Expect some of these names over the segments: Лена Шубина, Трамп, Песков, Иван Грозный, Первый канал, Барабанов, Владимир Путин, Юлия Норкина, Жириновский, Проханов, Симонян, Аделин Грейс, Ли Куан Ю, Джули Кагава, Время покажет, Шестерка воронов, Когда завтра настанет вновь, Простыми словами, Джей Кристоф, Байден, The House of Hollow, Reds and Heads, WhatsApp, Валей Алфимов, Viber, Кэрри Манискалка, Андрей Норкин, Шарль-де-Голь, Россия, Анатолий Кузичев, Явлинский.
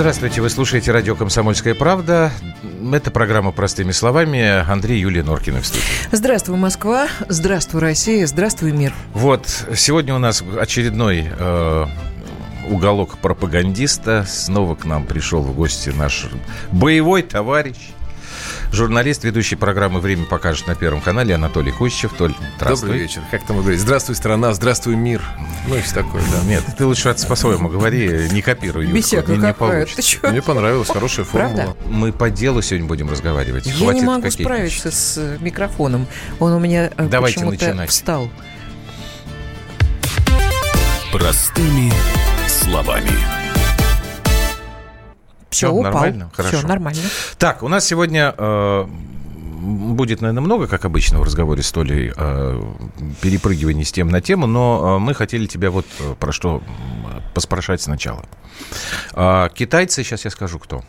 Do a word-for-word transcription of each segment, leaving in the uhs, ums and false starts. Здравствуйте, вы слушаете радио «Комсомольская правда». Это программа «Простыми словами». Андрей и Юлия Норкина в студии. Здравствуй, Москва. Здравствуй, Россия. Здравствуй, мир. Вот, сегодня у нас очередной... Э- уголок пропагандиста. Снова к нам пришел в гости наш боевой товарищ, журналист, ведущий программы «Время покажет» на Первом канале Анатолий Кузичев. Толь, здравствуй. Добрый вечер. Как там говорить? Здравствуй, страна, здравствуй, мир. Ну и все такое, да. Нет, ты лучше по-своему говори, не копируй. Беседка какая. Мне понравилась, хорошая формула. Правда? Мы по делу сегодня будем разговаривать. Я Хватит не могу справиться с микрофоном. Он у меня Давайте почему-то начинать. Встал. Простыми словами. Все, Все упал. Нормально? Хорошо. Все нормально. Так, у нас сегодня э, будет, наверное, много, как обычно, в разговоре с Толей, э, перепрыгиваний с тем на тему, но мы хотели тебя вот про что поспрашать сначала. Э, китайцы, сейчас я скажу, кто.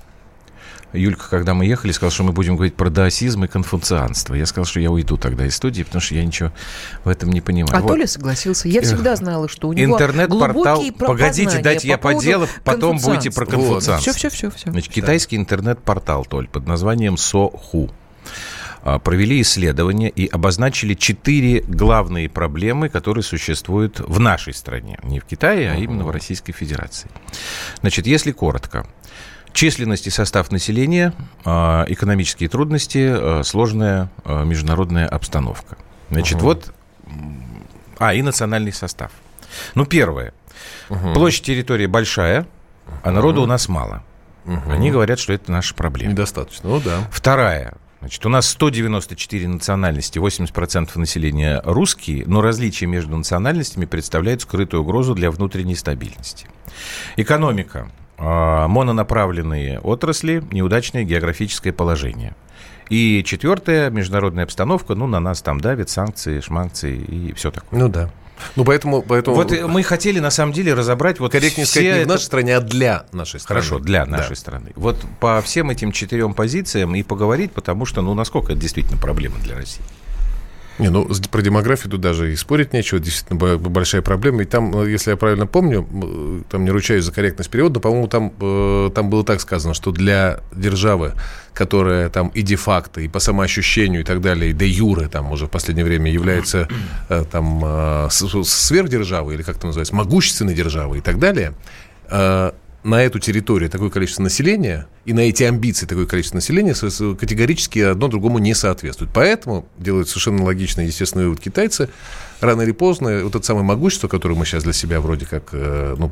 Юлька, когда мы ехали, сказала, что мы будем говорить про даосизм и конфуцианство. Я сказал, что я уйду тогда из студии, потому что я ничего в этом не понимаю. А вот. Толя согласился. Я всегда знала, что у него интернет-портал. Погодите, дайте по я по делу, потом будете про конфуцианство. Вот. Все, все, все, все. Значит, китайский интернет-портал, Толь, под названием SoHu, провели исследование и обозначили четыре главные проблемы, которые существуют в нашей стране. Не в Китае, а именно в Российской Федерации. Значит, если коротко. Численность и состав населения, экономические трудности, сложная международная обстановка. Значит, угу. вот... А, и национальный состав. Ну, первое. Угу. Площадь территории большая, угу. а народу у нас мало. Угу. Они говорят, что это наша проблема. Недостаточно, ну да. Вторая. Значит, у нас сто девяносто четыре национальности, восемьдесят процентов населения русские, но различия между национальностями представляют скрытую угрозу для внутренней стабильности. Экономика. Мононаправленные отрасли, неудачное географическое положение. И четвертое, международная обстановка, ну, на нас там давят санкции, шманкции и все такое. Ну, да. Ну, поэтому... поэтому... Вот мы хотели, на самом деле, разобрать... Вот корректнее все сказать не это... в нашей стране, а для нашей страны. Хорошо, для нашей да. страны. Вот по всем этим четырем позициям и поговорить, потому что, ну, насколько это действительно проблема для России. Не, ну, про демографию тут даже и спорить нечего, действительно большая проблема. И там, если я правильно помню, там не ручаюсь за корректность перевода, но, по-моему, там, там было так сказано, что для державы, которая там и де-факто, и по самоощущению, и так далее, и де-юре там уже в последнее время является там сверхдержавой, или как это называется, могущественной державой и так далее, на эту территорию такое количество населения и на эти амбиции такое количество населения категорически одно другому не соответствует. Поэтому делают совершенно логичный, естественный вывод китайцы. Рано или поздно вот это самое могущество, которое мы сейчас для себя вроде как ну,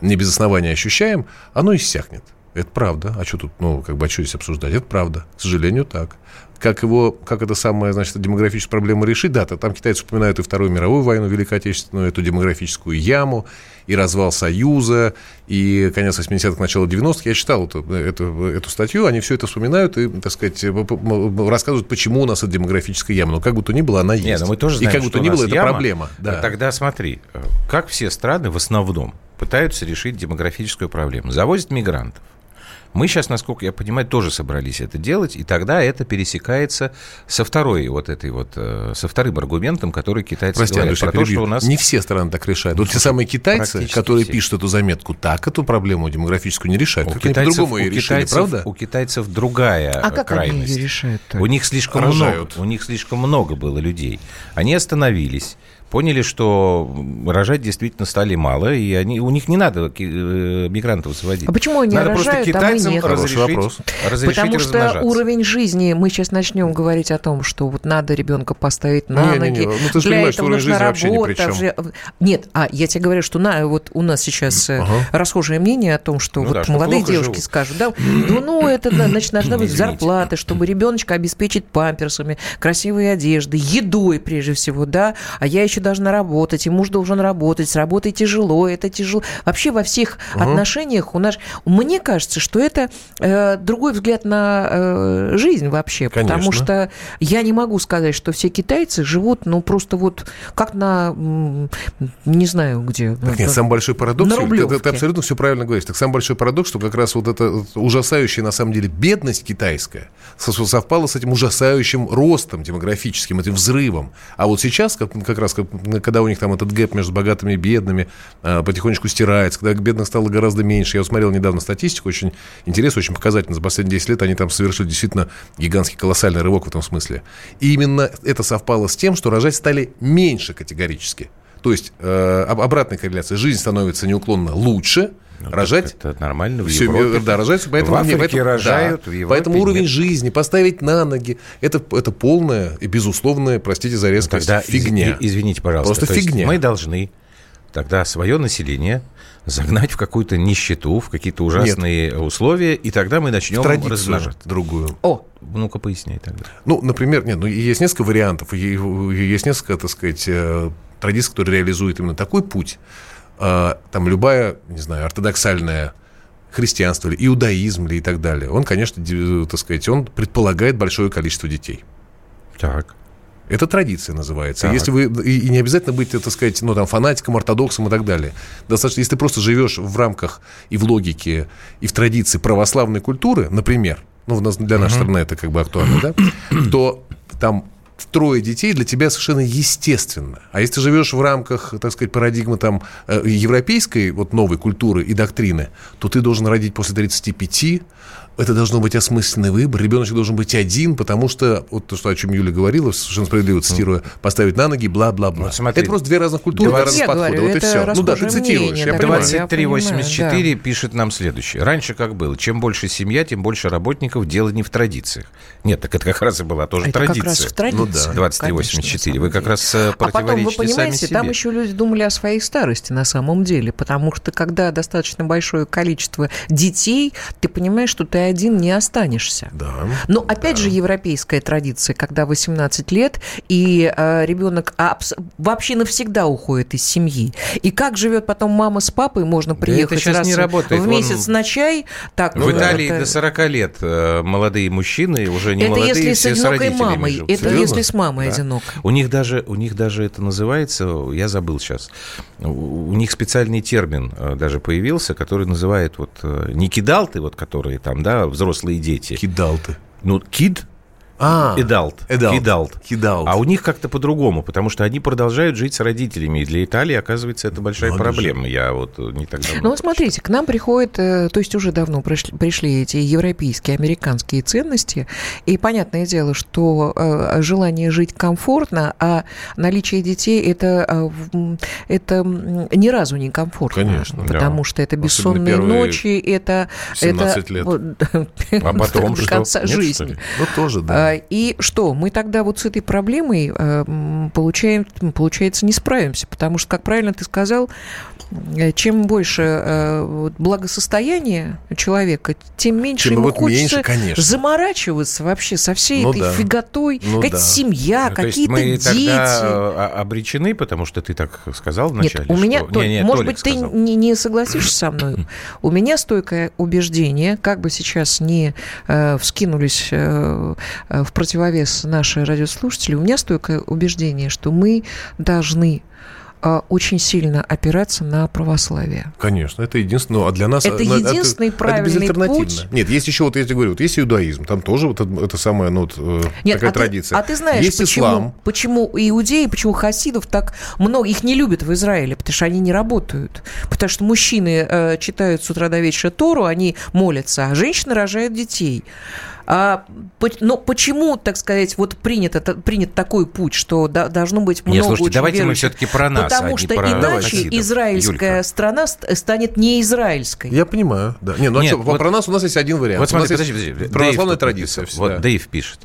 не без основания ощущаем, оно иссякнет. Это правда. А что тут, ну, как бы, а что здесь обсуждать? Это правда. К сожалению, так. Как его, как это самое, значит, демографическая проблема решить? Да, там китайцы упоминают и Вторую мировую войну, Великую Отечественную, эту демографическую яму, и развал Союза, и конец восьмидесятых, начало девяностых. Я читал эту, эту, эту статью, они все это вспоминают и, так сказать, рассказывают, почему у нас эта демографическая яма. Но как бы то ни было, она есть. Нет, мы тоже знаем, и как бы то ни было, это яма, проблема. Да. Тогда смотри, как все страны в основном пытаются решить демографическую проблему. Завозят мигрантов. Мы сейчас, насколько я понимаю, тоже собрались это делать, и тогда это пересекается со второй вот этой вот, со вторым аргументом, который китайцы Прости, говорят Андрей, про то, перебью. Что у нас... Не все страны так решают. Вот те самые китайцы, которые все. Пишут эту заметку так, эту проблему демографическую не решают. У как китайцев, по-другому у, ее решили, китайцев, правда? У китайцев другая крайность. А как крайность. Они ее решают так? У них слишком много, у них слишком много было людей. Они остановились. Поняли, что рожать действительно стали мало, и они, у них не надо мигрантов сводить. А почему они надо рожают, просто китайцам а мы нет? Разрешить, вопрос. разрешить Потому что уровень жизни, мы сейчас начнем говорить о том, что вот надо ребенка поставить на не, ноги, не, не. Ну, ты же для этого нужна работа. Не нет, а я тебе говорю, что на, вот у нас сейчас ага. расхожее мнение о том, что ну вот да, молодые что девушки живут. Скажут, да, ну, ну это значит, должна быть зарплата, чтобы ребеночка обеспечить памперсами, красивой одеждой, едой прежде всего, да, а я еще должна работать, и муж должен работать, с работой тяжело, это тяжело. Вообще во всех угу. отношениях у нас... Мне кажется, что это э, другой взгляд на э, жизнь вообще, Конечно. Потому что я не могу сказать, что все китайцы живут, ну, просто вот как на... не знаю где. Так нет, самый большой парадокс... Ты, ты, ты абсолютно все правильно говоришь. Так самый большой парадокс, что как раз вот эта ужасающая, на самом деле, бедность китайская совпала с этим ужасающим ростом демографическим, этим взрывом. А вот сейчас, как, как раз как когда у них там этот гэп между богатыми и бедными потихонечку стирается, когда бедных стало гораздо меньше. Я смотрел недавно статистику, очень интересно, очень показательно. За последние десять лет они там совершили действительно гигантский, колоссальный рывок в этом смысле. И именно это совпало с тем, что рожать стали меньше категорически. То есть э, обратная корреляция. Жизнь становится неуклонно лучше. Ну, рожать это нормально, в Европе. Все, да, рожаются, поэтому, в Африке поэтому, рожают, да, в Европе поэтому уровень нет. жизни, поставить на ноги, это, это полная и безусловная, простите за резкость, ну, фигня. Из, извините, пожалуйста. Просто фигня. Мы должны тогда свое население загнать в какую-то нищету, в какие-то ужасные нет. условия, и тогда мы начнем размножать. Другую. О, ну-ка поясняй тогда. Ну, например, нет, ну, есть несколько вариантов, есть несколько, так сказать, традиций, которые реализуют именно такой путь. Там любая, не знаю, ортодоксальная христианство, или иудаизм, или и так далее, он, конечно, так сказать, он предполагает большое количество детей. Так. Это традиция называется. Так. Если вы, и, и не обязательно быть, так сказать, ну, там, фанатиком, ортодоксом и так далее. Достаточно, если ты просто живешь в рамках и в логике, и в традиции православной культуры, например, ну, для нашей uh-huh. страны это как бы актуально, да, то там... Трое детей для тебя совершенно естественно. А если ты живешь в рамках, так сказать, парадигмы там, европейской вот, новой культуры и доктрины, то ты должен родить после тридцати пяти. Это должно быть осмысленный выбор. Ребеночек должен быть один, потому что вот то, что, о чем Юля говорила, совершенно справедливо цитируя, поставить на ноги, бла-бла-бла. Ну, смотри, это просто две разных культуры, два разных подхода. Говорю, вот и все. Ну да, ты цитируешь. Я понимаю. двадцать три восемьдесят четыре да. пишет нам следующее. Раньше как было? Чем больше семья, тем больше работников. Дело не в традициях. Нет, так это как раз и была тоже это традиция. Это как раз в традиции. Ну да, двадцать три восемьдесят четыре. Вы как раз а противоречите сами себе. А потом, вы понимаете, там еще люди думали о своей старости на самом деле, потому что когда достаточно большое количество детей, ты понимаешь, что ты один не останешься. Да, но опять да. же европейская традиция, когда восемнадцать лет, и э, ребенок абс- вообще навсегда уходит из семьи. И как живет потом мама с папой, можно приехать да раз в месяц он... на чай. Так, в ну, Италии это... до сорок лет молодые мужчины, уже не это молодые, если все с, с родителями мамой, живут. Это Серьезно? Если с мамой да. одинок. У них, даже, у них даже это называется, я забыл сейчас, у них специальный термин даже появился, который называет вот не кидалты, вот которые там, да, взрослые дети. Кидалты. Ну, кид. А, эдалт. Эдалт. Кидалт. А у них как-то по-другому, потому что они продолжают жить с родителями. И для Италии, оказывается, это большая Молодежь. Проблема. Я вот не так давно... Ну, вот смотрите, к нам приходят, то есть уже давно пришли, пришли эти европейские, американские ценности. И понятное дело, что желание жить комфортно, а наличие детей это, это ни разу не комфортно. Конечно. Потому да. что это бессонные ночи, это... семнадцать это... лет. А потом что? До конца Нет, жизни. Что ли? Ну, тоже, да. И что, мы тогда вот с этой проблемой, получаем, получается, не справимся, потому что, как правильно ты сказал, чем больше благосостояние человека, тем меньше чем ему вот хочется меньше, заморачиваться вообще со всей ну этой да. фиготой, ну какая-то да. семья, ну, какие-то мы дети. Мы тогда обречены, потому что ты так сказал вначале. Нет, у меня, что... то... не, не, может Толик быть, сказал. Ты не, не согласишься со мной. У меня стойкое убеждение, как бы сейчас не э, вскинулись... Э, в противовес наши радиослушатели, у меня стойкое убеждение, что мы должны э, очень сильно опираться на православие. Конечно, это единственное. А для нас это на, единственный это, правильный это безальтернативно. Путь. Нет, есть еще вот, я тебе говорю, вот есть иудаизм, там тоже вот это, это самая ну, вот, Нет, такая а традиция. Ты, а ты знаешь, есть почему, ислам. Почему иудеи, почему хасидов так много их не любят в Израиле, потому что они не работают, потому что мужчины э, читают с утра до вечера Тору, они молятся, а женщины рожают детей. А, но почему, так сказать, вот принят, принят такой путь, что да, должно быть много Нет, слушайте, очень давайте верующих. Мы все-таки про нас, Потому а не что про иначе хасидов. Израильская Юлька. Страна станет неизраильской. Я понимаю, да. Не, ну, Нет, а что, вот, про нас у нас есть один вариант. Вот смотри, подожди, подожди. Православная Дэйв традиция. Пишет, вот Дэйв пишет.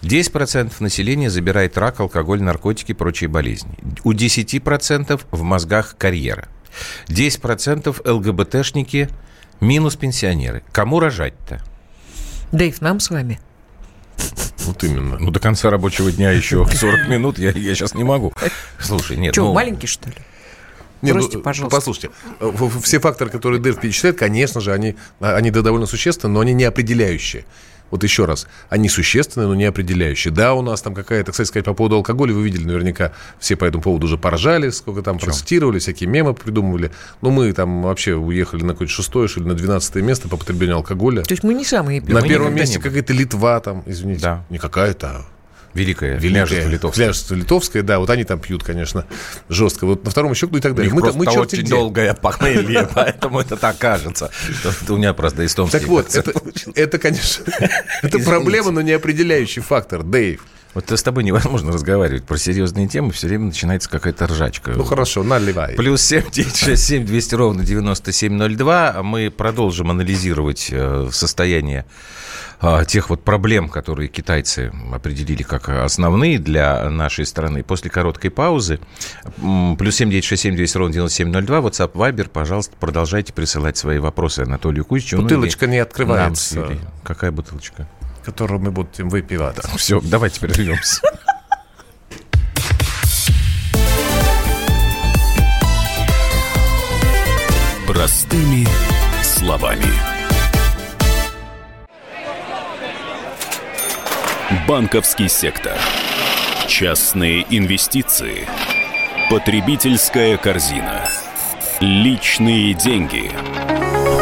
десять процентов населения забирает рак, алкоголь, наркотики и прочие болезни. У десять процентов в мозгах карьера. десять процентов ЛГБТшники минус пенсионеры. Кому рожать-то? Дэйв, нам с вами. Вот именно. Ну, до конца рабочего дня еще сорок минут, я, я сейчас не могу. Слушай, нет. Че, ну... маленький, что ли? Нет, Прости, ну, послушайте, все факторы, которые Дэйв перечисляет, конечно же, они, они да, довольно существенны, но они не определяющие. Вот еще раз, они существенные, но не определяющие. Да, у нас там какая-то, кстати сказать, по поводу алкоголя, вы видели наверняка, все по этому поводу уже поржали, сколько там процитировали, всякие мемы придумывали. Но мы там вообще уехали на какое-то шестое или на двенадцатое место по потреблению алкоголя. То есть мы не самые первые. На мы первом месте какая-то Литва там, извините, да. не какая-то, Великое, Великое княжество литовское. Княжество литовское, да, вот они там пьют, конечно, жестко. Вот на втором еще кто и так далее. Мы там, мы очень где? Долгая похмелье, поэтому это так кажется. У меня просто эстонский. Так вот, это, конечно, это проблема, но не определяющий фактор, Дэйв. Вот с тобой невозможно разговаривать про серьезные темы, все время начинается какая-то ржачка. Ну хорошо, наливай. Плюс семь девятьсот шестьдесят семь двести ровно девяносто семь ноль два. Мы продолжим анализировать состояние тех вот проблем, которые китайцы определили как основные для нашей страны. После короткой паузы. Плюс семь девятьсот шестьдесят семь двести ровно девяносто семь ноль два. WhatsApp, Viber, пожалуйста, продолжайте присылать свои вопросы Анатолию Кузичеву. Бутылочка ну, не открывается. Нам, или... Какая бутылочка? Которую мы будем выпивать. Да, все, давайте вернемся. Простыми словами. Банковский сектор. Частные инвестиции. Потребительская корзина. Личные деньги.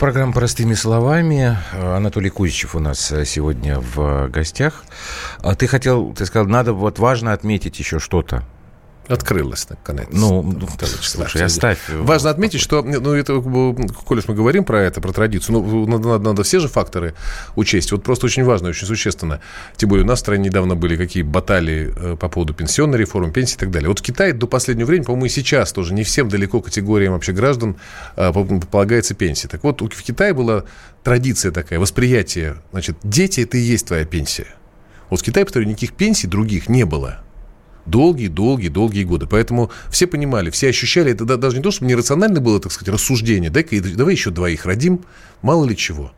Программа «Простыми словами». Анатолий Кузичев у нас сегодня в гостях. Ты хотел, ты сказал, надо вот важно отметить еще что-то. Открылось, наконец. Ну, ну слушай, да, оставь. Важно отметить, что, ну, это, коль уж мы говорим про это, про традицию, ну, надо, надо, надо все же факторы учесть. Вот просто очень важно, очень существенно. Тем более у нас в стране недавно были какие баталии по поводу пенсионной реформы, пенсии и так далее. Вот в Китае до последнего времени, по-моему, и сейчас тоже не всем далеко категориям вообще граждан полагается пенсия. Так вот, в Китае была традиция такая, восприятие, значит, дети – это и есть твоя пенсия. Вот в Китае, повторю, никаких пенсий других не было. Долгие-долгие-долгие годы. Поэтому все понимали, все ощущали. Это даже не то, чтобы нерационально было, так сказать, рассуждение. Дай-ка, давай еще двоих родим, мало ли чего.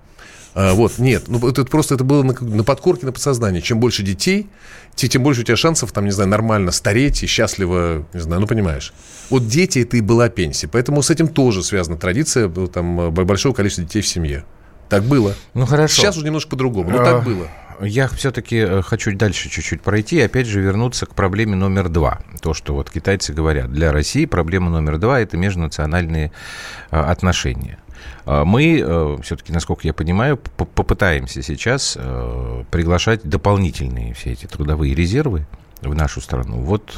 А, вот, нет. Ну, это просто это было на, на подкорке, на подсознании. Чем больше детей, тем больше у тебя шансов, там, не знаю, нормально стареть и счастливо, не знаю, ну, понимаешь. Вот дети – это и была пенсия. Поэтому с этим тоже связана традиция там, большого количества детей в семье. Так было. Ну, хорошо. Сейчас уже немножко по-другому, но а... так было. Я все-таки хочу дальше чуть-чуть пройти и опять же вернуться к проблеме номер два. То, что вот китайцы говорят. Для России проблема номер два – это межнациональные отношения. Мы все-таки, насколько я понимаю, попытаемся сейчас приглашать дополнительные все эти трудовые резервы в нашу страну. Вот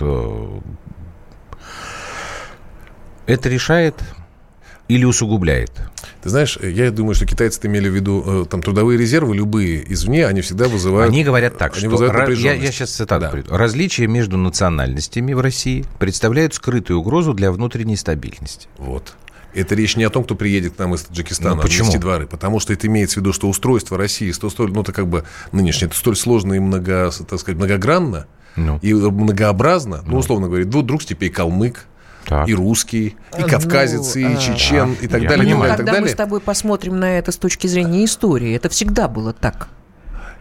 это решает... Или усугубляет? Ты знаешь, я думаю, что китайцы имели в виду там, трудовые резервы, любые извне, они всегда вызывают... Они говорят так, они что... Ра- я, я сейчас цитату да. приведу. Различия между национальностями в России представляют скрытую угрозу для внутренней стабильности. Вот. Это речь не о том, кто приедет к нам из Таджикистана, ну, почему? Внести дворы, потому что это имеется в виду, что устройство России, что столь, ну, это как бы нынешнее, это столь сложно и много, так сказать, многогранно, ну. и многообразно, ну, ну условно говоря, друг степей калмык, так. И русский, и кавказец, ну, и чечен, а, и так далее. Понимаю, когда так далее. Мы с тобой посмотрим на это с точки зрения истории, это всегда было так.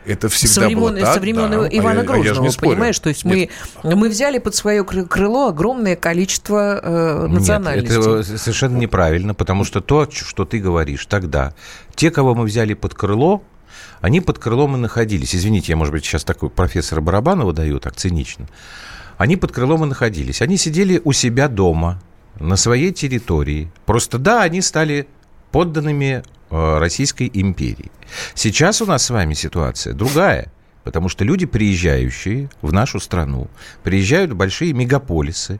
Это всегда было так, со времен да. Ивана а Грозного, я, я понимаешь? То есть мы, мы взяли под свое крыло огромное количество э, национальностей. Нет, это совершенно неправильно, потому что то, что ты говоришь тогда, те, кого мы взяли под крыло, они под крылом и находились. Извините, я, может быть, сейчас такой профессора Барабанова даю так цинично. Они под крылом и находились. Они сидели у себя дома, на своей территории. Просто, да, они стали подданными Российской империи. Сейчас у нас с вами ситуация другая, потому что люди, приезжающие в нашу страну, приезжают в большие мегаполисы.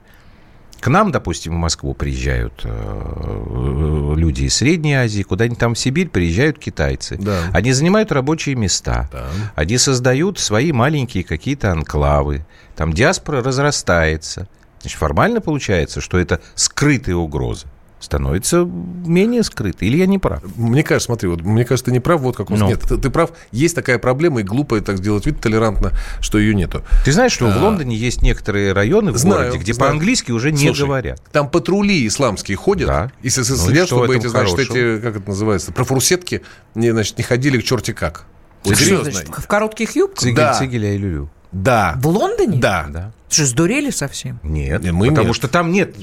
К нам, допустим, в Москву приезжают люди из Средней Азии, куда-нибудь там в Сибирь приезжают китайцы. Да. Они занимают рабочие места, да. Они создают свои маленькие какие-то анклавы, там диаспора разрастается. Значит, формально получается, что это скрытая угроза. Становится менее скрытой. Или я не прав? Мне кажется, смотри, вот, мне кажется, ты не прав. Вот как он. Но. Нет, ты, ты прав. Есть такая проблема, и глупо так сделать вид толерантно, что ее нету. Ты знаешь, что а... в Лондоне есть некоторые районы в знаю, городе, где знаю. по-английски уже не Слушай, говорят. Там патрули исламские ходят, да. и следят, ну, чтобы эти, значит, эти, как это называется, профурсетки не, значит, не ходили к черти как. Серьезно. В коротких юбках? Цигель, да. Цигеля и люлю. Да. В Лондоне? Да. Да. Что, сдурели совсем? Нет, мы потому нет. что там нет,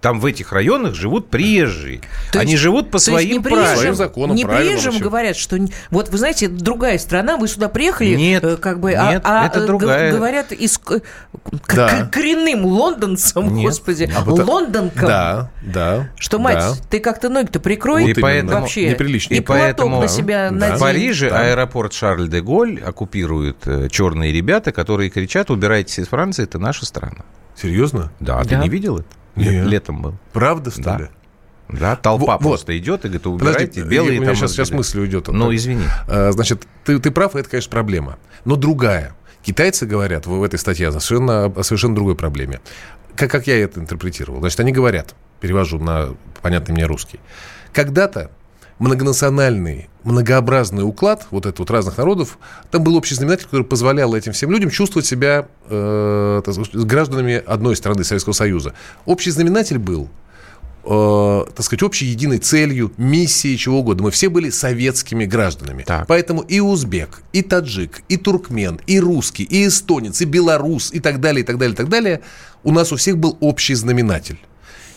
там в этих районах живут приезжие. То Они есть, живут по то своим правилам, законам, не правилам. Не приезжим говорят, что вот вы знаете, другая страна, вы сюда приехали, нет, как бы, нет, а, это а другая. Говорят из, к, да. к коренным лондонцам, нет, господи, это... лондонкам, да, да, что мать, да. ты как-то ноги-то прикрой, вот и поэтому, вообще неприлично. И, и поэтому на себя да. в Париже там. Аэропорт Шарль-де-Голь оккупируют черные ребята, которые кричат: убирайтесь из Франции, это наша страна. Серьезно? Да, да. Ты не видел это? Нет. Летом был. Правда, что ли? Да, да толпа вот. Просто идет и говорит, убирайте. Подождите, белые я, там... У меня сейчас, сейчас мысль уйдет. Ну, так. извини. А, значит, ты, ты прав, это, конечно, проблема. Но другая. Китайцы говорят, в этой статье, о совершенно, о совершенно другой проблеме. Как, как я это интерпретировал. Значит, они говорят, перевожу на понятный мне русский. Когда-то многонациональный, многообразный уклад вот этот вот разных народов, там был общий знаменатель, который позволял этим всем людям чувствовать себя э, так сказать, гражданами одной страны Советского Союза. Общий знаменатель был, э, так сказать, общей единой целью, миссией, чего угодно. Мы все были советскими гражданами. Так. Поэтому и узбек, и таджик, и туркмен, и русский, и эстонец, и белорус, и так далее, и так далее, и так далее. У нас у всех был общий знаменатель.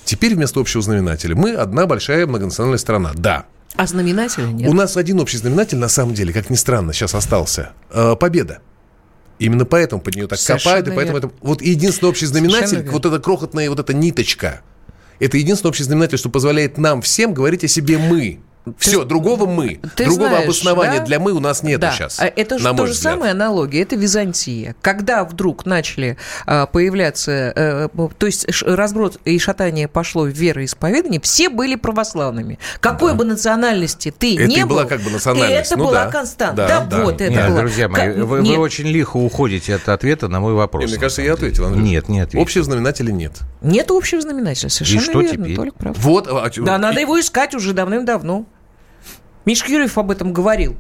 Теперь вместо общего знаменателя мы одна большая многонациональная страна. Да. А знаменателя нет? У нас один общий знаменатель, на самом деле, как ни странно, сейчас остался. Э, победа. Именно поэтому под нее так Совершенно копают. И поэтому это, вот единственный общий знаменатель, вот эта крохотная вот эта ниточка, это единственный общий знаменатель, что позволяет нам всем говорить о себе «мы». Все, ты, другого мы, другого знаешь, обоснования да? для мы у нас нет да. сейчас. Это же то же самое аналогия, это Византия. Когда вдруг начали а, появляться, а, то есть разброд и шатание пошло в вероисповедание, все были православными. Какой да. бы национальности ты это не был, была как бы национальность. это ну, была да. константа. Да, да, да, вот да. это нет, было. Друзья мои, как... вы, вы очень лихо уходите от ответа на мой вопрос. Нет, мне кажется, я ответил, Андрей. Нет, не ответил. Общего знаменателя нет. Нет общего знаменателя, совершенно и что верно. Теперь? Только правда. Вот, а, да, и... надо его искать уже давным-давно. Мишка Юрьев об этом говорил.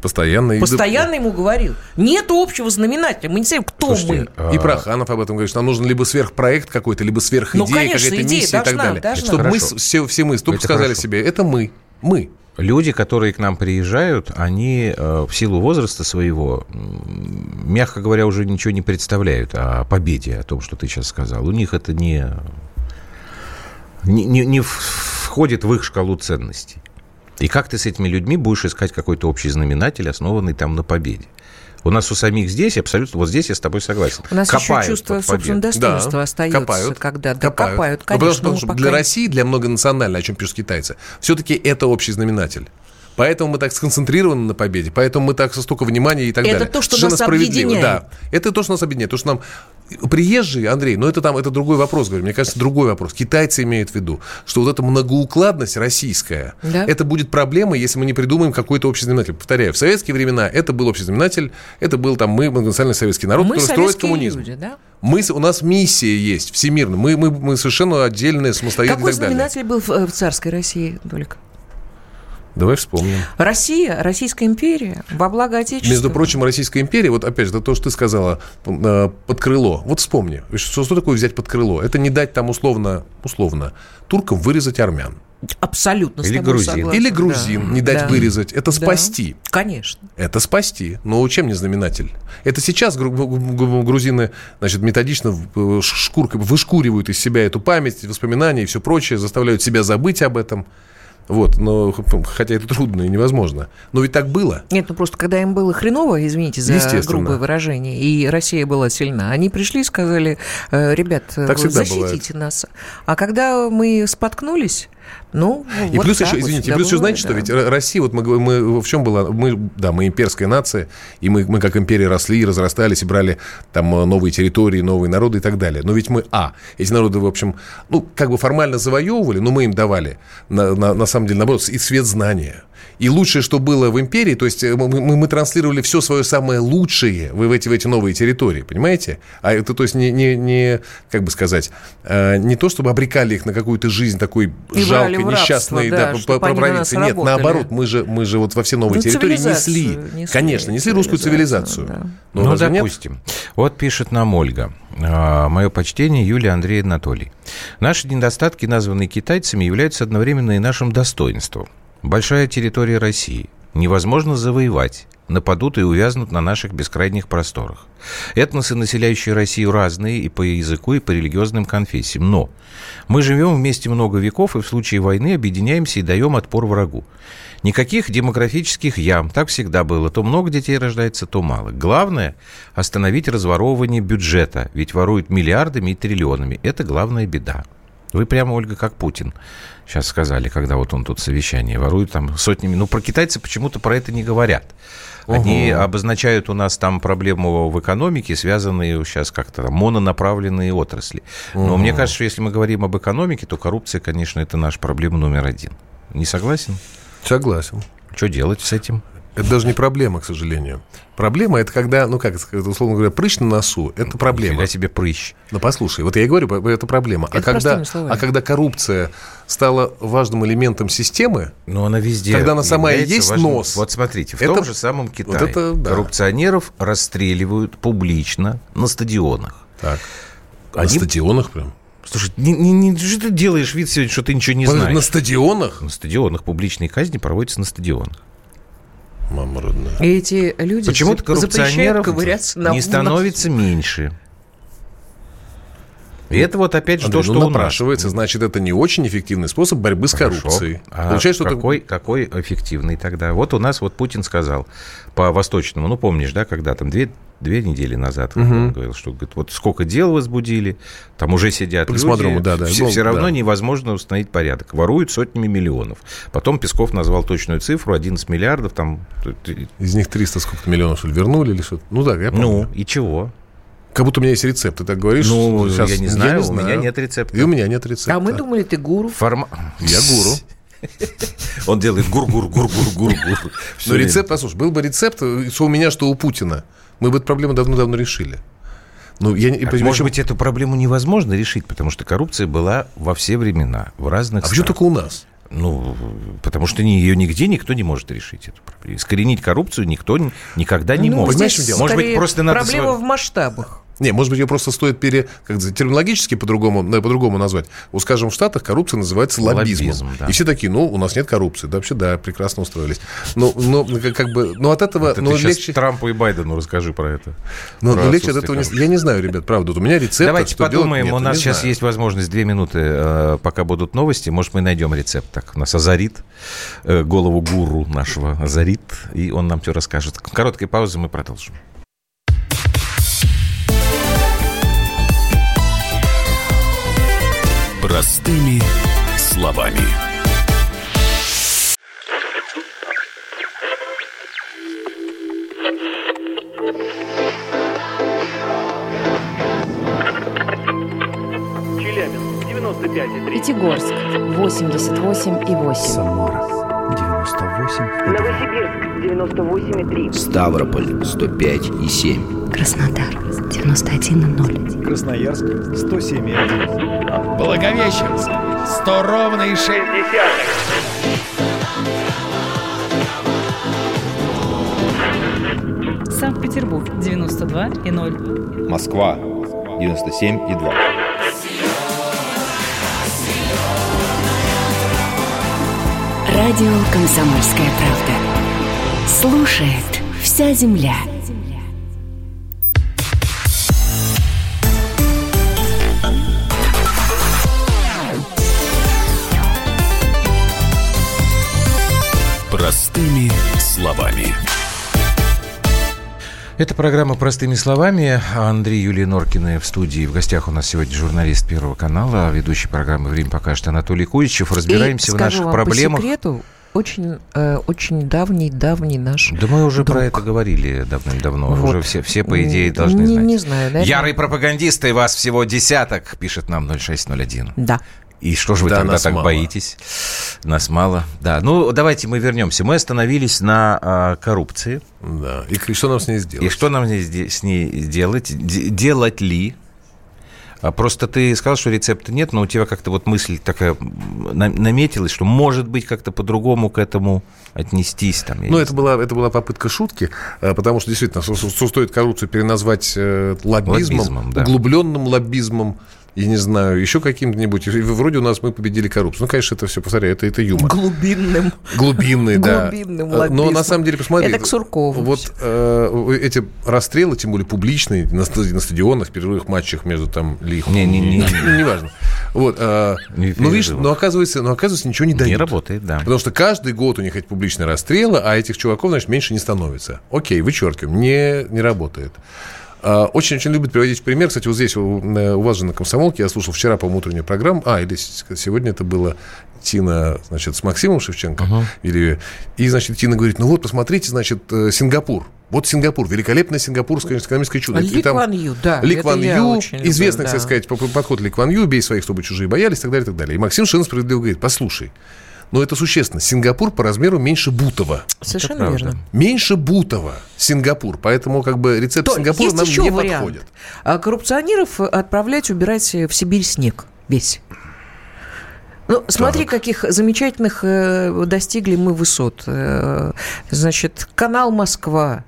Постоянно, Постоянно ему говорил. Нет общего знаменателя. Мы не знаем, кто Слушайте, мы. И Проханов об этом говорит, что нам нужен либо сверхпроект какой-то, либо сверхидея, ну, конечно, какая-то миссия должна, и так далее. Должна. Чтобы мы, все, все мы только сказали хорошо. себе, это мы, мы. Люди, которые к нам приезжают, они э, в силу возраста своего, мягко говоря, уже ничего не представляют о победе, о том, что ты сейчас сказал. У них это не, не, не, не входит в их шкалу ценностей. И как ты с этими людьми будешь искать какой-то общий знаменатель, основанный там на победе? У нас у самих здесь абсолютно... Вот здесь я с тобой согласен. У нас копают еще чувство собственного достоинства да. остается. Копают. Когда, да, копают. копают конечно, потому что, потому что пока... для России, для многонациональной, о чем пишут китайцы, все-таки это общий знаменатель. Поэтому мы так сконцентрированы на победе, поэтому мы так со столько внимания и так это далее. Это то, что нас объединяет. Да. Это то, что нас объединяет. То, что нам приезжие, Андрей, но это там это другой вопрос, говорю. Мне кажется, другой вопрос. Китайцы имеют в виду, что вот эта многоукладность российская, да? это будет проблема, если мы не придумаем какой-то общий знаменатель. Повторяю, в советские времена это был общий знаменатель, это был там мы, многонациональный советский народ, мы который строит коммунизм. Люди, да? Мы, у нас миссия есть всемирная. Мы, мы, мы совершенно отдельные, самостоятельные. Какой знаменатель был в, в царской России, Толик? Давай вспомним. Россия, Российская империя, во благо Отечества. Между прочим, Российская империя, вот опять же, то, что ты сказала, под крыло. Вот вспомни, что, что такое взять под крыло? Это не дать там условно, условно туркам вырезать армян. Абсолютно с тобой согласна. Или грузин, да. не дать да. вырезать. Это да. спасти. Конечно. Это спасти. Но чем не знаменатель? Это сейчас грузины, значит, методично шкуркой вышкуривают из себя эту память, воспоминания и все прочее, заставляют себя забыть об этом. Вот, но хотя это трудно и невозможно. Но ведь так было. Нет, ну просто когда им было хреново, извините за грубое выражение, и Россия была сильна, они пришли и сказали, ребят, защитите нас. А когда мы споткнулись, ну, и вот плюс еще, извините, и плюс еще, знаете, да. что ведь Россия, вот мы, мы в чем была, мы, да, мы имперская нация, и мы, мы как империя росли, разрастались и брали там новые территории, новые народы и так далее. Но ведь мы, а, эти народы, в общем, ну, как бы формально завоевывали, но мы им давали, на, на, на самом деле, наоборот, и цвет знания. И лучшее, что было в империи, то есть мы, мы, мы транслировали все свое самое лучшее в эти, в эти новые территории, понимаете? А это, то есть, не, не, не как бы сказать, не то, чтобы обрекали их на какую-то жизнь такой и жалкой, рабство, несчастной да, да, провинции. На Нет, работали. наоборот, мы же, мы же вот во все новые ну, территории несли, несли, конечно, несли русскую цивилизацию. Да. Но, ну, допустим, нет? вот пишет нам Ольга. Мое почтение, Юлия, Андрей, Анатолий. Наши недостатки, названные китайцами, являются одновременно и нашим достоинством. Большая территория России, невозможно завоевать, нападут и увязнут на наших бескрайних просторах. Этносы, населяющие Россию, разные и по языку, и по религиозным конфессиям. Но мы живем вместе много веков и в случае войны объединяемся и даем отпор врагу. Никаких демографических ям, так всегда было. То много детей рождается, то мало. Главное – остановить разворовывание бюджета, ведь воруют миллиардами и триллионами. Это главная беда. Вы прямо, Ольга, как Путин сейчас сказали, когда вот он тут совещание ворует там сотнями. Ну, про китайцы почему-то про это не говорят. Они угу. обозначают у нас там проблему в экономике, связанные сейчас как-то там мононаправленные отрасли. Угу. Но мне кажется, что если мы говорим об экономике, то коррупция, конечно, это наша проблема номер один. Не согласен? Согласен. Что делать с этим? Это даже не проблема, к сожалению. Проблема – это когда, ну как сказать, условно говоря, прыщ на носу – это проблема. Фига себе прыщ. Ну послушай, вот я и говорю, это проблема. Это а, когда, а когда коррупция стала важным элементом системы, но она везде когда она сама и есть важным... нос. Вот смотрите, в это... том же самом Китае вот это, да. коррупционеров расстреливают публично на стадионах. Так. Они... На стадионах прям? Слушай, не, не, не, что ты делаешь вид сегодня, что ты ничего не знаешь? На стадионах? На стадионах. Публичные казни проводятся на стадионах. Мама родная. И эти люди почему-то коррупционеров не становится меньше. И это вот опять же Андрей, то, ну, что напрашивается, у нас. Значит, это не очень эффективный способ борьбы с Хорошо. коррупцией. А получается, какой, что-то... какой эффективный тогда? Вот у нас вот Путин сказал по восточному, ну помнишь, да, когда там две, две недели назад угу. он говорил, что говорит, вот сколько дел возбудили, там уже сидят люди, да, да, все, да. все равно невозможно установить порядок. Воруют сотнями миллионов. Потом Песков назвал точную цифру, одиннадцать миллиардов. Там... Из них триста сколько-то миллионов что ли, вернули или что-то? Ну да, я помню. Ну и чего? Как будто у меня есть рецепт, ты так говоришь. Ну, сейчас я не знаю, я не у знаю. меня нет рецепта. И у меня нет рецепта. А мы думали, ты гуру. Форма... Я гуру. Он делает гур-гур-гур-гур-гур-гур. Но рецепт, послушай, был бы рецепт, что у меня, что у Путина, мы бы эту проблему давно-давно решили. Ну, я не, может чем... быть, эту проблему невозможно решить, потому что коррупция была во все времена, в разных странах. А почему только у нас? Ну, потому что ее нигде никто не может решить, эту проблему. Искоренить коррупцию никто никогда не ну, может. Здесь может быть, просто надо... Проблема в масштабах. Не, может быть, ее просто стоит пере, как сказать, терминологически по-другому, по-другому назвать. Вот, скажем, в Штатах коррупция называется лоббизмом. Лоббизм, да. И все такие, ну, у нас нет коррупции. Да, вообще, да, прекрасно устроились. Но, но как бы, но от этого... Вот но ты легче... Трампу и Байдену расскажи про это. Но, про но легче от этого не... Я не знаю, ребят, правда. Вот у меня рецепт. Давайте что подумаем. Нет, у нас сейчас знаю. есть возможность две минуты, пока будут новости. Может, мы найдем рецепт. Так, у нас озарит. Голову гуру нашего озарит. И он нам все расскажет. Короткая пауза, мы продолжим. Простыми словами. Челябинск девяносто пять и три. Пятигорск восемьдесят восемь и восемь. Самара девяносто восемь и два. Новосибирск девяносто восемь и три. Ставрополь сто пять и семь. Краснодар девяносто один и ноль. Красноярск сто семь и один. Благовещенск сто ровно и шесть десятых. Санкт-Петербург девяносто два и ноль. Москва девяносто семь и два. Радио «Комсомольская правда». Слушает вся земля. Простыми словами. Это программа «Простыми словами». Андрей, Юлия Норкина в студии. В гостях у нас сегодня журналист Первого канала, ведущий программы «Время покажет» Анатолий Кузичев. Разбираемся и в наших вам, проблемах. По секрету, очень, э, очень давний-давний наш Да мы уже друг. про это говорили давным-давно. Вот. Уже все, все, по идее, должны не, знать. Не знаю, да? Ярые пропагандисты, вас всего десяток, пишет нам ноль шесть ноль один. Да. И что же вы да, тогда так мало. боитесь? Нас мало. Да. Ну, давайте мы вернемся. Мы остановились на а, коррупции. Да. И, и что нам с ней сделать? И что нам с ней делать? Делать ли? А просто ты сказал, что рецепта нет, но у тебя как-то вот мысль такая наметилась, что может быть как-то по-другому к этому отнестись. Там, ну, это была, это была попытка шутки, потому что действительно, что, что стоит коррупцию переназвать лоббизмом, лоббизмом да. углубленным лоббизмом. и не знаю, еще каким-нибудь. И вроде у нас мы победили коррупцию. Ну, конечно, это все, повторяю, это, это юмор. Глубинным. Глубинный, да. Глубинным лоббизмом. Но на самом деле, посмотри. Это к Суркову. Вот э, эти расстрелы, тем более публичные, на, на стадионах, в перерывных матчах между там Ли Куан Ю. Не-не-не. Неважно. Вот, э, не ну, видишь, но оказывается, но оказывается, ничего не дают. Не работает, да. Потому что каждый год у них эти публичные расстрелы, а этих чуваков, значит, меньше не становится. Окей, вычеркиваем. Не, не работает. Очень-очень любят приводить пример. Кстати, вот здесь у, у вас же на «Комсомолке», я слушал вчера, по-моему, утреннюю программу. А, или сегодня это было Тина, значит, с Максимом Шевченко. Uh-huh. Или, и, значит, Тина говорит, ну вот, посмотрите, значит, Сингапур. Вот Сингапур, великолепное сингапурское экономическое чудо. Ли Куан Ю, да. Ли Куан Ю, известный, кстати, да. сказать, подход Ли Куан Ю, бей своих, чтобы чужие боялись, и так далее, и так далее. И Максим Шевченко справедливо говорит, послушай, но это существенно. Сингапур по размеру меньше Бутова. Совершенно верно. Меньше Бутова Сингапур. Поэтому как бы рецепт То Сингапура нам не вариант. подходит. А коррупционеров отправлять, убирать в Сибирь снег весь. Ну, смотри, так. каких замечательных э, достигли мы высот. Э, значит, канал Москва.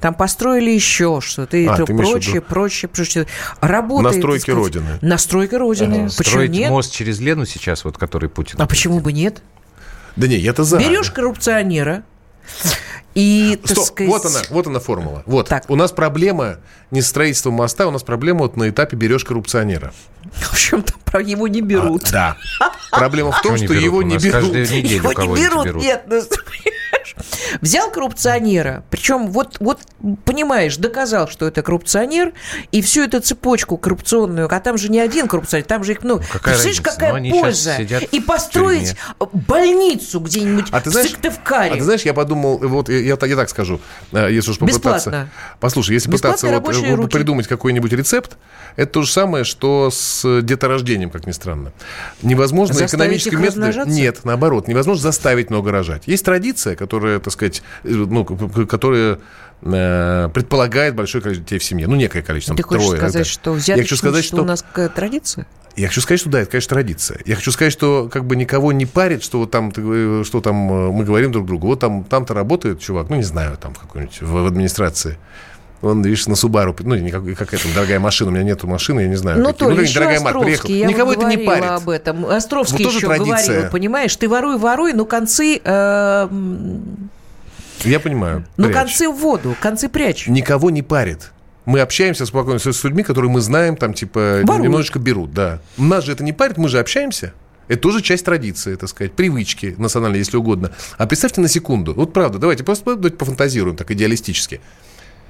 Там построили еще что-то и а, то, прочее, еще... прочее, прочее. Работает, настройки сказать, Родины. Настройки Родины. А, почему строить нет? мост через Лену сейчас, вот, который Путин... А ответил. Почему бы нет? Да не, я-то за. Берешь коррупционера и... Стоп, сказать... вот, она, вот она формула. Вот. У нас проблема не с строительством моста, у нас проблема вот на этапе берешь коррупционера. В общем-то, его не берут. А, да. Проблема в том, что, что его не берут. Его не берут, его не берут. берут. Нет, ну, взял коррупционера, причем вот, вот, понимаешь, доказал, что это коррупционер, и всю эту цепочку коррупционную, а там же не один коррупционер, там же их много. Ну, ты слышишь, какая польза? И построить больницу где-нибудь а в знаешь, Сыктывкаре. А ты знаешь, я подумал, вот я, я, я так скажу, если уж попытаться... Бесплатно. Послушай, если Бесплатные пытаться вот, придумать какой-нибудь рецепт, это то же самое, что с деторождением, как ни странно. Невозможно заставить экономическим методом... Нет, наоборот, невозможно заставить много рожать. Есть традиция, которая Которая, так сказать, ну, которая э, предполагает большое количество детей в семье. Ну, некое количество. Ты хочешь трое, сказать, что взяточничество у нас традиция? Я хочу сказать, что да, это, конечно, традиция. Я хочу сказать, что как бы никого не парит, что вот там, что там мы говорим друг другу. Вот там, там-то работает чувак, ну, не знаю, там в какой-нибудь, в, в администрации. Он, видишь, на Субару, ну, никак, как это, дорогая машина, у меня нету машины, я не знаю. Ну, то еще Островский, я Никого это не парит. Об этом. Островский вот еще говорил, понимаешь, ты воруй, воруй, но концы... Э, я понимаю, Ну, концы в воду, концы прячь. Никого не парит. Мы общаемся спокойно с людьми, которые мы знаем, там, типа, воруют. Немножечко берут, да. Нас же это не парит, мы же общаемся. Это тоже часть традиции, так сказать, привычки национальные, если угодно. А представьте на секунду, вот правда, давайте просто давайте пофантазируем так идеалистически.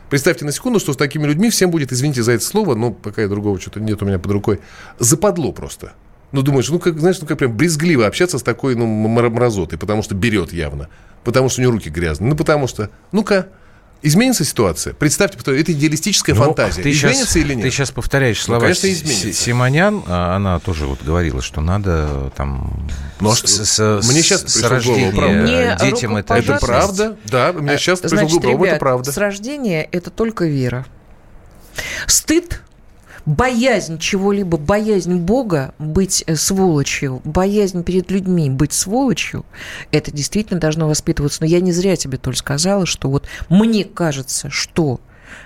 Представьте на секунду, что с такими людьми всем будет, извините за это слово, но пока я другого что-то нет у меня под рукой, западло просто. Ну, думаешь, ну, как, знаешь, ну, как прям брезгливо общаться с такой, ну, мразотой, потому что берет явно, потому что у него руки грязные, ну, потому что, ну-ка, изменится ситуация? Представьте, это идеалистическая ну, фантазия. Изменится сейчас, или нет? Ты сейчас повторяешь слова. Ну, конечно, изменится. Симонян, она тоже вот говорила, что надо там... Ну, а с, с, с, мне сейчас с рождения мне детям это... Это правда, да, мне сейчас пришло в голову, это правда. С рождения это только вера. Стыд, боязнь чего-либо, боязнь Бога быть сволочью, боязнь перед людьми быть сволочью, это действительно должно воспитываться. Но я не зря тебе, Толь, сказала, что вот мне кажется, что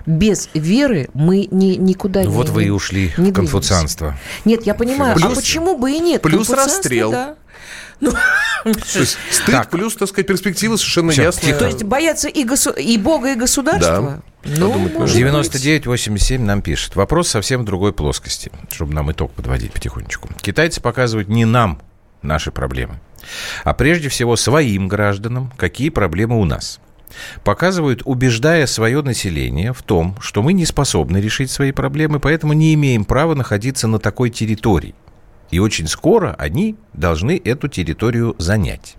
без веры мы ни, никуда ну, не Вот вы и ушли в конфуцианство. Нет, я понимаю, плюс, а почему бы и нет? Плюс расстрел. Да. Ну, есть, стыд так. плюс, так сказать, перспективы совершенно Все, ясные. То есть боятся и, госу- и Бога, и государства? Да. Ну, девяносто девять восемьдесят семь нам пишет. Вопрос совсем в другой плоскости, чтобы нам итог подводить потихонечку. Китайцы показывают не нам наши проблемы, а прежде всего своим гражданам, какие проблемы у нас. Показывают, убеждая свое население в том, что мы не способны решить свои проблемы, поэтому не имеем права находиться на такой территории. И очень скоро они должны эту территорию занять.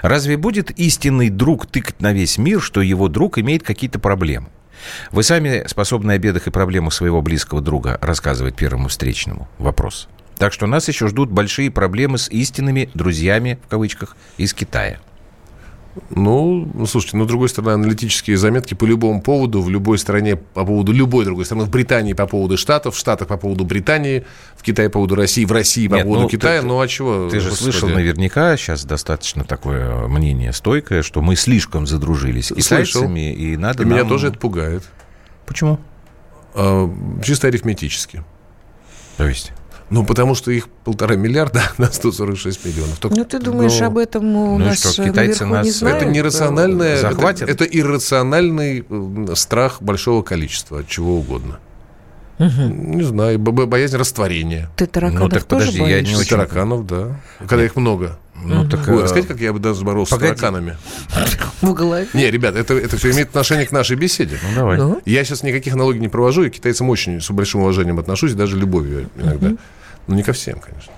Разве будет истинный друг тыкать на весь мир, что его друг имеет какие-то проблемы? Вы сами способны о бедах и проблемах своего близкого друга рассказывать первому встречному? Вопрос. Так что нас еще ждут большие проблемы с истинными друзьями, в кавычках, из Китая. Ну, слушайте, ну, с другой стороны, аналитические заметки по любому поводу, в любой стране, по поводу любой другой страны, в Британии по поводу Штатов, в Штатах по поводу Британии, в Китае по поводу России, в России по Нет, поводу ну, Китая, ты, ну, а чего? Ты же слышал наверняка сейчас достаточно такое мнение стойкое, что мы слишком задружились с китайцами, и надо и нам... меня тоже это пугает. Почему? А, чисто арифметически. То есть? Ну, потому что их полтора миллиарда на сто сорок шесть миллионов. Только... Ну, ты думаешь, но... об этом у ну, нас что, китайцы наверху нас... не знают? Это нерациональное... Захватят? Это, это иррациональный страх большого количества, от чего угодно. Угу. Не знаю, боязнь растворения. Ты тараканов ну, так, подожди, тоже боишься? Я не очень... Тараканов, да. Когда их много. Ну, угу. так, Ой, рассказать, как я бы даже боролся Погоди. с тараканами. В голове. Не, ребят, это, это все имеет отношение к нашей беседе. Ну, давай. Ну. Я сейчас никаких аналогий не провожу, и к китайцам очень с большим уважением отношусь, даже любовью иногда. Угу. Ну, не ко всем, конечно.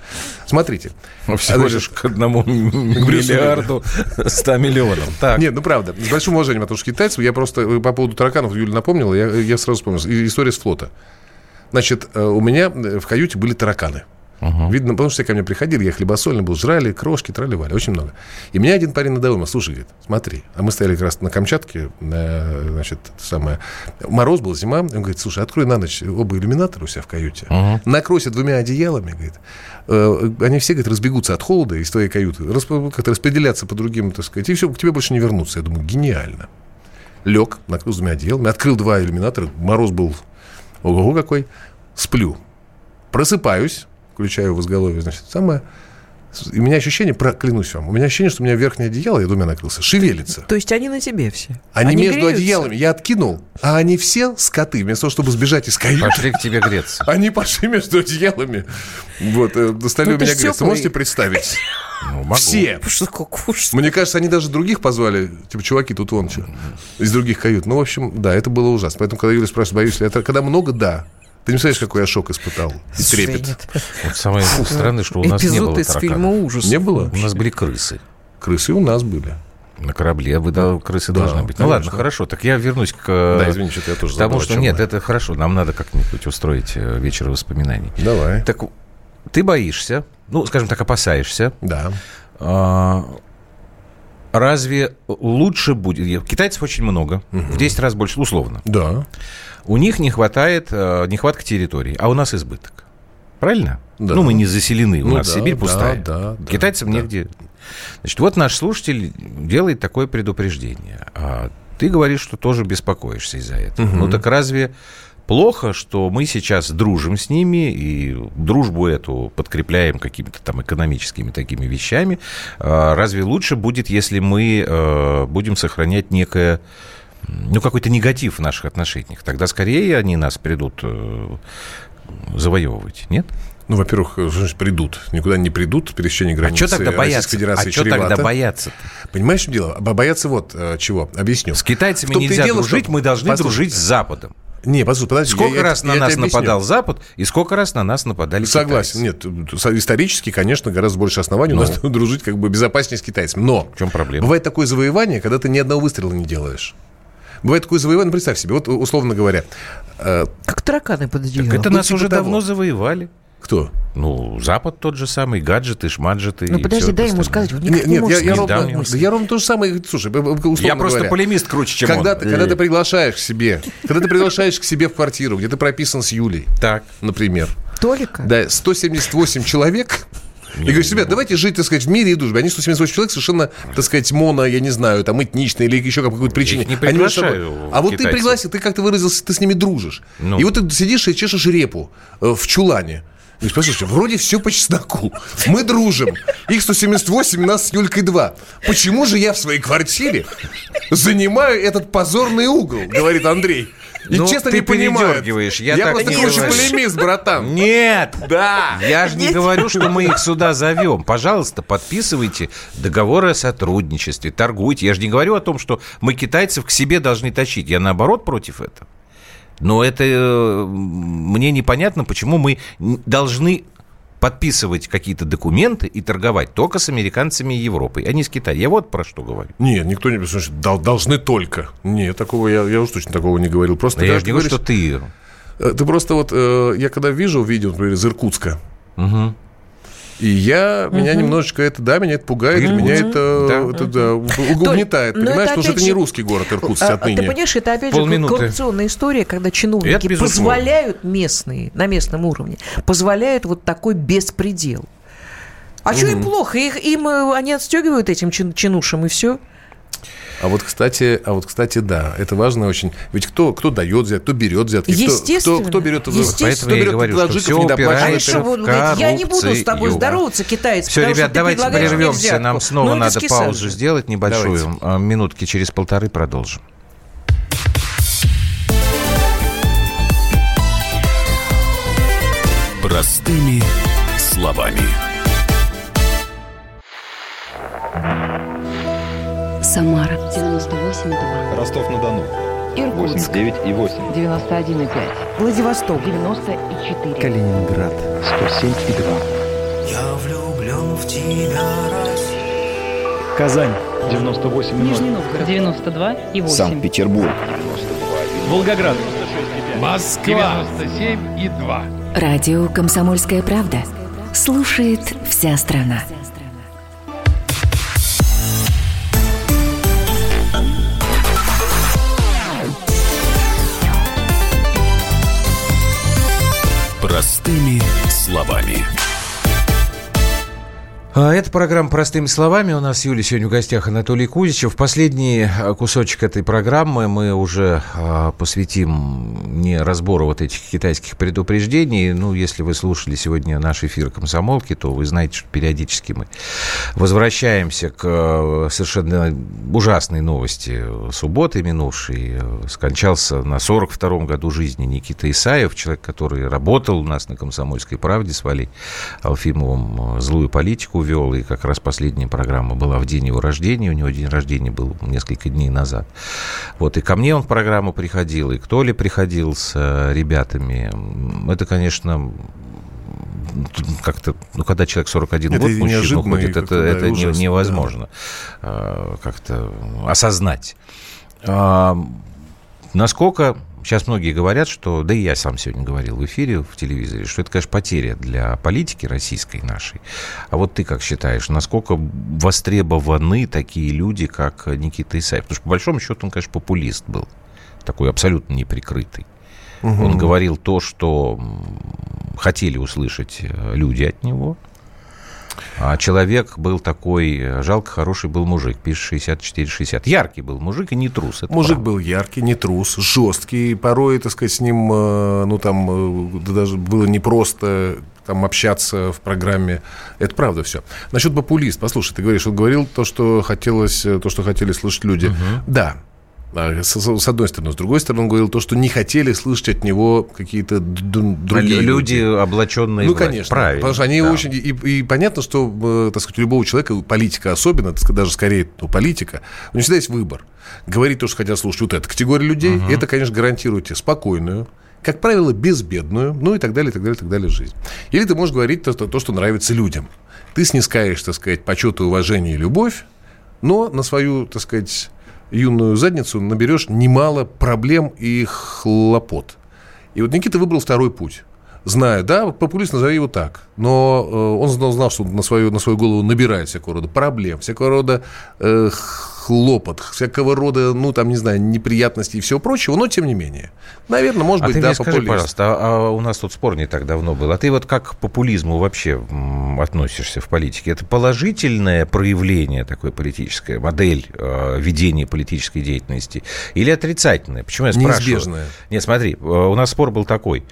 Смотрите. Ну, всего значит, лишь к одному миллиарду ста миллионам. Так. Нет, ну, правда. С большим уважением, потому что китайцев, я просто по поводу тараканов, Юля напомнила, я, я сразу вспомнил. История с флота. Значит, у меня в каюте были тараканы. Uh-huh. Видно, потому что все ко мне приходили, я хлебосольный был, жрали, крошки, трали-вали, очень много. И меня один парень надоумил, слушай, говорит, смотри, а мы стояли как раз на Камчатке, на, значит, самое, мороз был, зима, он говорит, слушай, открой на ночь оба иллюминатора у себя в каюте, uh-huh. накройся двумя одеялами, говорит, э, они все, говорит, разбегутся от холода из твоей каюты, расп- как-то распределятся по другим, так сказать, и все, к тебе больше не вернутся. Я думаю, гениально. Лег, накрыл двумя одеялами, открыл два иллюминатора, мороз был, ого-го какой, сплю, просыпаюсь, включаю в изголовье, значит, самое... У меня ощущение, проклянусь вам, у меня ощущение, что у меня верхнее одеяло, я думаю, накрылся, шевелится. То есть они на тебе все? Они, они между греются. Одеялами. Я откинул, а они все скоты, вместо того, чтобы сбежать из каюты. Пошли к тебе греться. Они пошли между одеялами. Вот, достали ну, у меня греться. Вы... Можете представить? Ну, могу. Все. Мне кажется, они даже других позвали. Типа, чуваки, тут вон что. Из других кают. Ну, в общем, да, это было ужасно. Поэтому, когда Юля спрашивает, боюсь ли я, когда много, да. Ты не представляешь, какой я шок испытал и трепет. Вот самое странное, что у нас не было тараканов. Эпизод из фильма ужасов. Не было? У нас были крысы. Крысы у нас были. На корабле, вы, да, крысы да, должны быть. Конечно. Ну ладно, хорошо, так я вернусь к... Да, извини, что-то я тоже забыл. Потому что, нет, мы. Это хорошо, нам надо как-нибудь устроить вечер воспоминаний. Давай. Так ты боишься, ну, скажем так, опасаешься. Да. А, разве лучше будет... Китайцев очень много, угу. в десять раз больше, условно. Да. У них не хватает, нехватка территории, а у нас избыток. Правильно? Да. Ну, мы не заселены, у ну, нас да, Сибирь пустая. Да, да, китайцам да. негде. Значит, вот наш слушатель делает такое предупреждение. А ты говоришь, что тоже беспокоишься из-за этого. Угу. Ну, так разве плохо, что мы сейчас дружим с ними, и дружбу эту подкрепляем какими-то там экономическими такими вещами? А разве лучше будет, если мы будем сохранять некое... Ну, какой-то негатив в наших отношениях. Тогда скорее они нас придут завоевывать, нет? Ну, во-первых, придут. Никуда не придут, пересечение границы Российской Федерации чревато. А что тогда бояться-то? Понимаешь, в чем дело? Бояться вот чего. Объясню. С китайцами нельзя дружить, мы должны дружить с Западом. Не, послушай, сколько я, раз я, на я нас нападал Запад, и сколько раз на нас нападали Согласен. Китайцы. Согласен, нет, исторически, конечно, гораздо больше оснований ну. у нас дружить как бы безопаснее с китайцами. Но в чем проблема? Бывает такое завоевание, когда ты ни одного выстрела не делаешь. Бывает такое завоевание, представь себе, вот условно говоря. Как тараканы под одеялом. Так это ну, нас типа уже того. Давно завоевали. Кто? Ну, Запад тот же самый, гаджеты, шмаджеты. Ну, подожди, дай ему сказать. Вот нет, не нет я, я, ровно, я, я ровно то же самое. Слушай, условно говоря. Я просто полемист круче, чем когда он. Ты, когда ты приглашаешь к себе, когда ты приглашаешь к себе в квартиру, где ты прописан с Юлей, так, например. Толика? Да, сто семьдесят восемь человек... И говоришь, ребят, давайте жить, так сказать, в мире и дружбе. Они сто семьдесят восемь человек совершенно, так сказать, моно, я не знаю, там, этничные или еще по какой-то причине. Я их не приглашаю. Они, а вот китайцев. Ты пригласил, ты как-то выразился, ты с ними дружишь. Ну. И вот ты сидишь и чешешь репу в чулане. И спрашиваешь, вроде все по чесноку. Мы дружим. Их сто семьдесят восемь, нас с Юлькой два. Почему же я в своей квартире занимаю этот позорный угол, говорит Андрей. И ну, честно ты не понимаю. Я, я просто круче полемист, братан. Нет, да. Я же не говорю, что мы их сюда зовем. Пожалуйста, подписывайте договоры о сотрудничестве, торгуйте. Я же не говорю о том, что мы китайцев к себе должны тащить. Я наоборот против этого. Но это э, мне непонятно, почему мы должны подписывать какие-то документы и торговать только с американцами и Европой, а не с Китаем. Я вот про что говорю. Нет, никто не пишет, должны только. Нет, такого я, я уж точно такого не говорил. Просто я же не говорю, что ты... Ты просто вот... Э, я когда вижу видео, например, из Иркутска, угу. и я... Угу. Меня немножечко это... Да, меня это пугает, угу. меня это, да. это да, угнетает. То, понимаешь, что же это не русский город Иркутск отныне. Ты понимаешь, это опять Полминуты. же коррупционная история, когда чиновники позволяют местные, на местном уровне, позволяют вот такой беспредел. А угу. что им плохо? Их, им они отстегивают этим чин, чинушам, и все. А вот, кстати, а вот, кстати, да, это важно очень. Ведь кто, кто дает взятки, кто берет взятки, кто, кто, кто берет взятки. Поэтому кто я берет, говорю, что все упирается в коррупцию. Я не буду с тобой здороваться, китаец. Все, ребят, давайте прервемся. Нам снова ну, надо паузу сделать небольшую. Давайте. Минутки через полторы продолжим. Простыми словами. Самара девяносто восемь и два. Ростов-на-Дону Иркутск восемьдесят девять и восемь. девяносто один и пять. Владивосток девяносто и четыре. Калининград сто семь и два. Я влюблен в тебя, Россия. Казань девяносто восемь и ноль. Нижний Новгород девяносто два и восемь. Санкт-Петербург девяносто два и ноль. Волгоград девяносто шесть и пять. Москва девяносто семь и два. Радио «Комсомольская правда». Слушает вся страна. Простыми словами. Это программа «Простыми словами». У нас с Юлей сегодня в гостях Анатолий Кузичев. Последний кусочек этой программы мы уже посвятим не разбору вот этих китайских предупреждений. Ну, если вы слушали сегодня наш эфир «Комсомолки», то вы знаете, что периодически мы возвращаемся к совершенно ужасной новости субботы минувшей. Скончался на сорок втором году жизни Никита Исаев, человек, который работал у нас на «Комсомольской правде» с Валей Алфимовым, злую политику вел, и как раз последняя программа была в день его рождения. У него день рождения был несколько дней назад. Вот, и ко мне он в программу приходил, и к Толе приходил с ребятами. Это, конечно, как-то, ну, когда человек сорок один это год, мужчина уходит, это, да, это ужасно, невозможно да. как-то осознать. А, насколько... Сейчас многие говорят, что, да и я сам сегодня говорил в эфире, в телевизоре, что это, конечно, потеря для политики российской нашей. А вот ты как считаешь, насколько востребованы такие люди, как Никита Исаев? Потому что, по большому счету, он, конечно, популист был, такой абсолютно неприкрытый. Угу. Он говорил то, что хотели услышать люди от него. А человек был такой, жалко, хороший был мужик, пишет шестьдесят четыре шестьдесят. Яркий был мужик и не трус. Мужик правда. Был яркий, не трус, жесткий. Порой, так сказать, с ним, ну, там, даже было непросто там, общаться в программе. Это правда все. Насчет популист, послушай, ты говоришь, он говорил то, что хотелось, то, что хотели слышать люди. Uh-huh. Да. С одной стороны. С другой стороны, он говорил то, что не хотели слышать от него какие-то другие люди. Люди, облаченные. Ну, власть. Конечно. Правильно. Потому что они да. очень... И, и понятно, что, так сказать, у любого человека, политика особенно, даже скорее ну, политика, у него всегда есть выбор. Говорить то, что хотят слушать вот эта категория людей, угу. это, конечно, гарантирует тебе спокойную, как правило, безбедную, ну и так далее, и так далее, и так далее жизнь. Или ты можешь говорить то, что, то, что нравится людям. Ты снискаешь, так сказать, почет, уважение и любовь, но на свою, так сказать... юную задницу, наберешь немало проблем и хлопот. И вот Никита выбрал второй путь. Зная, да, популист, назови его так, но он знал, знал что на свою, на свою голову набирает всякого рода проблем, всякого рода э, хлопот, всякого рода, ну, там, не знаю, неприятностей и всего прочего, но тем не менее. Наверное, может а быть, да, популист. А ты мне скажи, пожалуйста, а, а у нас тут спор не так давно был, а ты вот как к популизму вообще относишься в политике? Это положительное проявление такой политической, модель э, ведения политической деятельности или отрицательное? Почему я спрашиваю? Неизбежное. Нет, смотри, у нас спор был такой.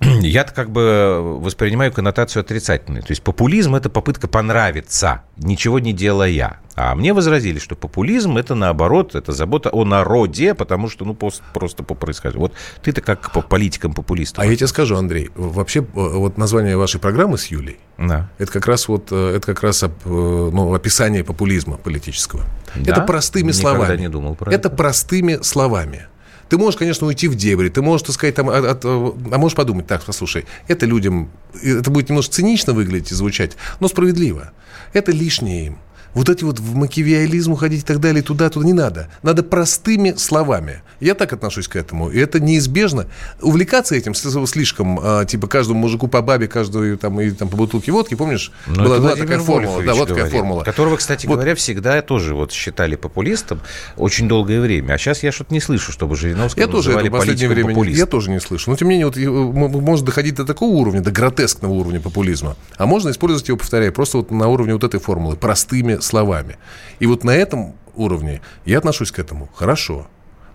Я-то как бы воспринимаю коннотацию отрицательную. То есть популизм – это попытка понравиться, ничего не делая. А мне возразили, что популизм – это наоборот, это забота о народе, потому что, ну, просто по происхождению. Вот ты-то как по политикам-популистам. А я тебе скажу, Андрей, вообще вот название вашей программы с Юлей да. – это как раз, вот, это как раз ну, описание популизма политического. Да? Это простыми Никогда словами. Не думал про это. Это простыми словами. Ты можешь, конечно, уйти в дебри, ты можешь, так сказать, там, а, а, а можешь подумать, так, послушай, это людям, это будет немножко цинично выглядеть и звучать, но справедливо. Это лишнее им. Вот эти вот в макиавеллизм уходить и так далее, туда-туда не надо. Надо простыми словами. Я так отношусь к этому. И это неизбежно. Увлекаться этим слишком, типа каждому мужику по бабе, каждому там, и, там, по бутылке водки, помнишь? Но была была такая формула. Да, вот такая формула. Которого, кстати вот. говоря, всегда тоже вот считали популистом очень долгое время. А сейчас я что-то не слышу, чтобы Жириновского называли политиком популистом. Я тоже не слышу. Но, тем не менее, вот, можно доходить до такого уровня, до гротескного уровня популизма. А можно использовать его, повторяю, просто вот на уровне вот этой формулы. Простыми словами. И вот на этом уровне я отношусь к этому хорошо.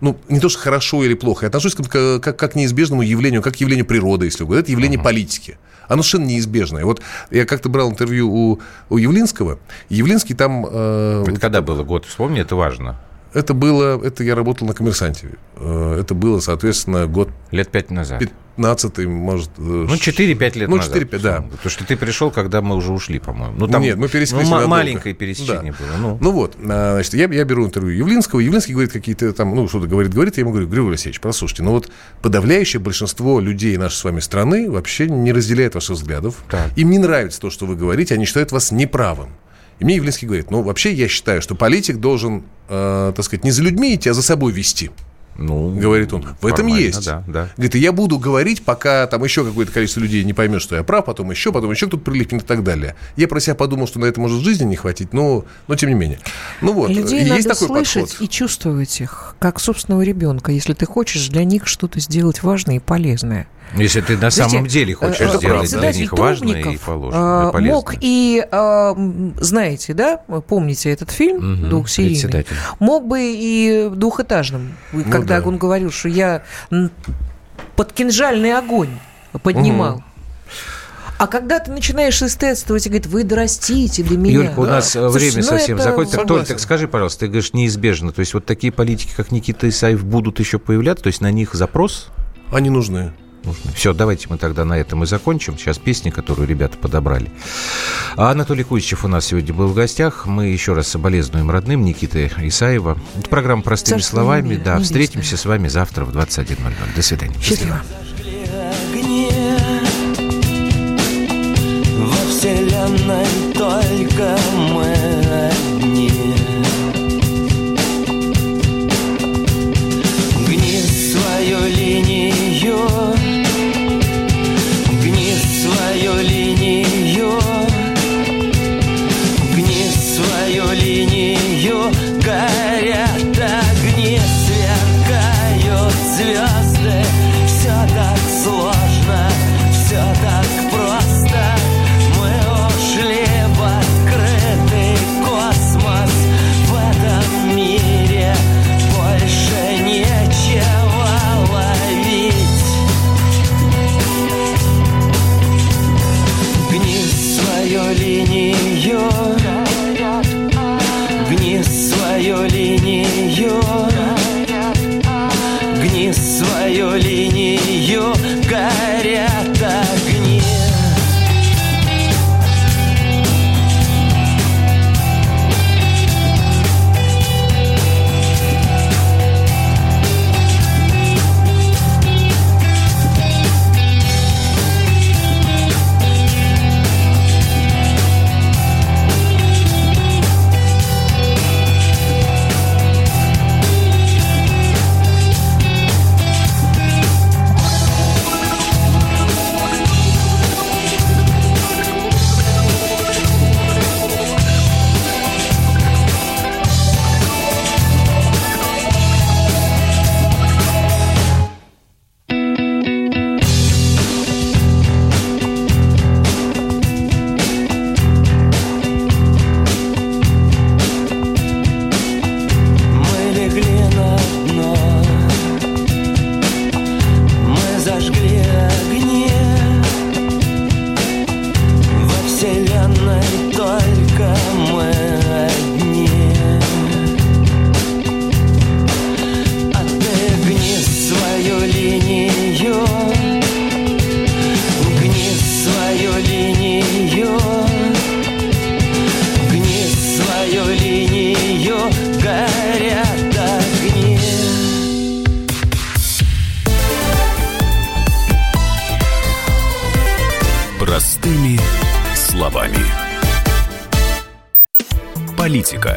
Ну, не то, что хорошо или плохо. Я отношусь к, к, как к неизбежному явлению, как к явлению природы, если угодно. Это явление uh-huh. политики. Оно совершенно неизбежное. Вот я как-то брал интервью у, у Явлинского. Явлинский там... Э, это вот, когда было год? Вспомни, это важно. Это было... Это я работал на «Коммерсанте». Это было, соответственно, год... Лет пять назад. пятнадцатый, может... Ну, четыре-пять лет ну, назад. Ну, четыре-пять, да. Потому что ты пришел, когда мы уже ушли, по-моему. Ну, там, нет, мы пересеклись. Ну, м- маленькое пересечение да. было. Ну. ну, вот. Значит, я, я беру интервью Явлинского. Явлинский говорит какие-то там... Ну, что-то говорит-говорит. Я ему говорю: Григорий Алексеевич, прослушайте, ну вот подавляющее большинство людей нашей с вами страны вообще не разделяет ваших взглядов. Так. Им не нравится то, что вы говорите. Они считают вас неправым. И мне Явлинский говорит: ну, вообще я считаю, что политик должен, э, так сказать, не за людьми идти, а за собой вести. Ну, говорит он. В этом есть. Да, да. Говорит, и я буду говорить, пока там еще какое-то количество людей не поймет, что я прав, потом еще, потом еще кто-то прилипнет и так далее. Я про себя подумал, что на это может жизни не хватить, но, но тем не менее. Ну вот, людей есть надо такой слышать подход. И чувствовать их, как собственного ребенка, если ты хочешь для них что-то сделать важное и полезное. Если ты на Знаете, самом деле хочешь сделать для них важное и положенное, полезное. Мог и, знаете, да, помните этот фильм угу, двухсерийный, мог бы и двухэтажным, ну, когда да. он говорил, что я под кинжальный огонь поднимал. Угу. А когда ты начинаешь эстетствовать и говорит, вы дорастите до меня. Юлька, у нас да. время Слушай, совсем ну закончится. Так, Согласен. Толь, так скажи, пожалуйста, ты говоришь неизбежно. То есть вот такие политики, как Никита Исаев, будут еще появляться? То есть на них запрос? Они нужны. Нужно. Все, давайте мы тогда на этом и закончим. Сейчас песни, которую ребята подобрали. А Анатолий Кузичев у нас сегодня был в гостях. Мы еще раз соболезнуем родным Никиты Исаева. Это программа «Простыми Царство словами». Мира, да, встретимся с вами завтра в двадцать один ноль ноль. До свидания. Счастливо. Во вселенной только мы одни. Гни свою линию.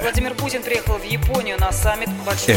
Владимир Путин приехал в Японию на саммит большой...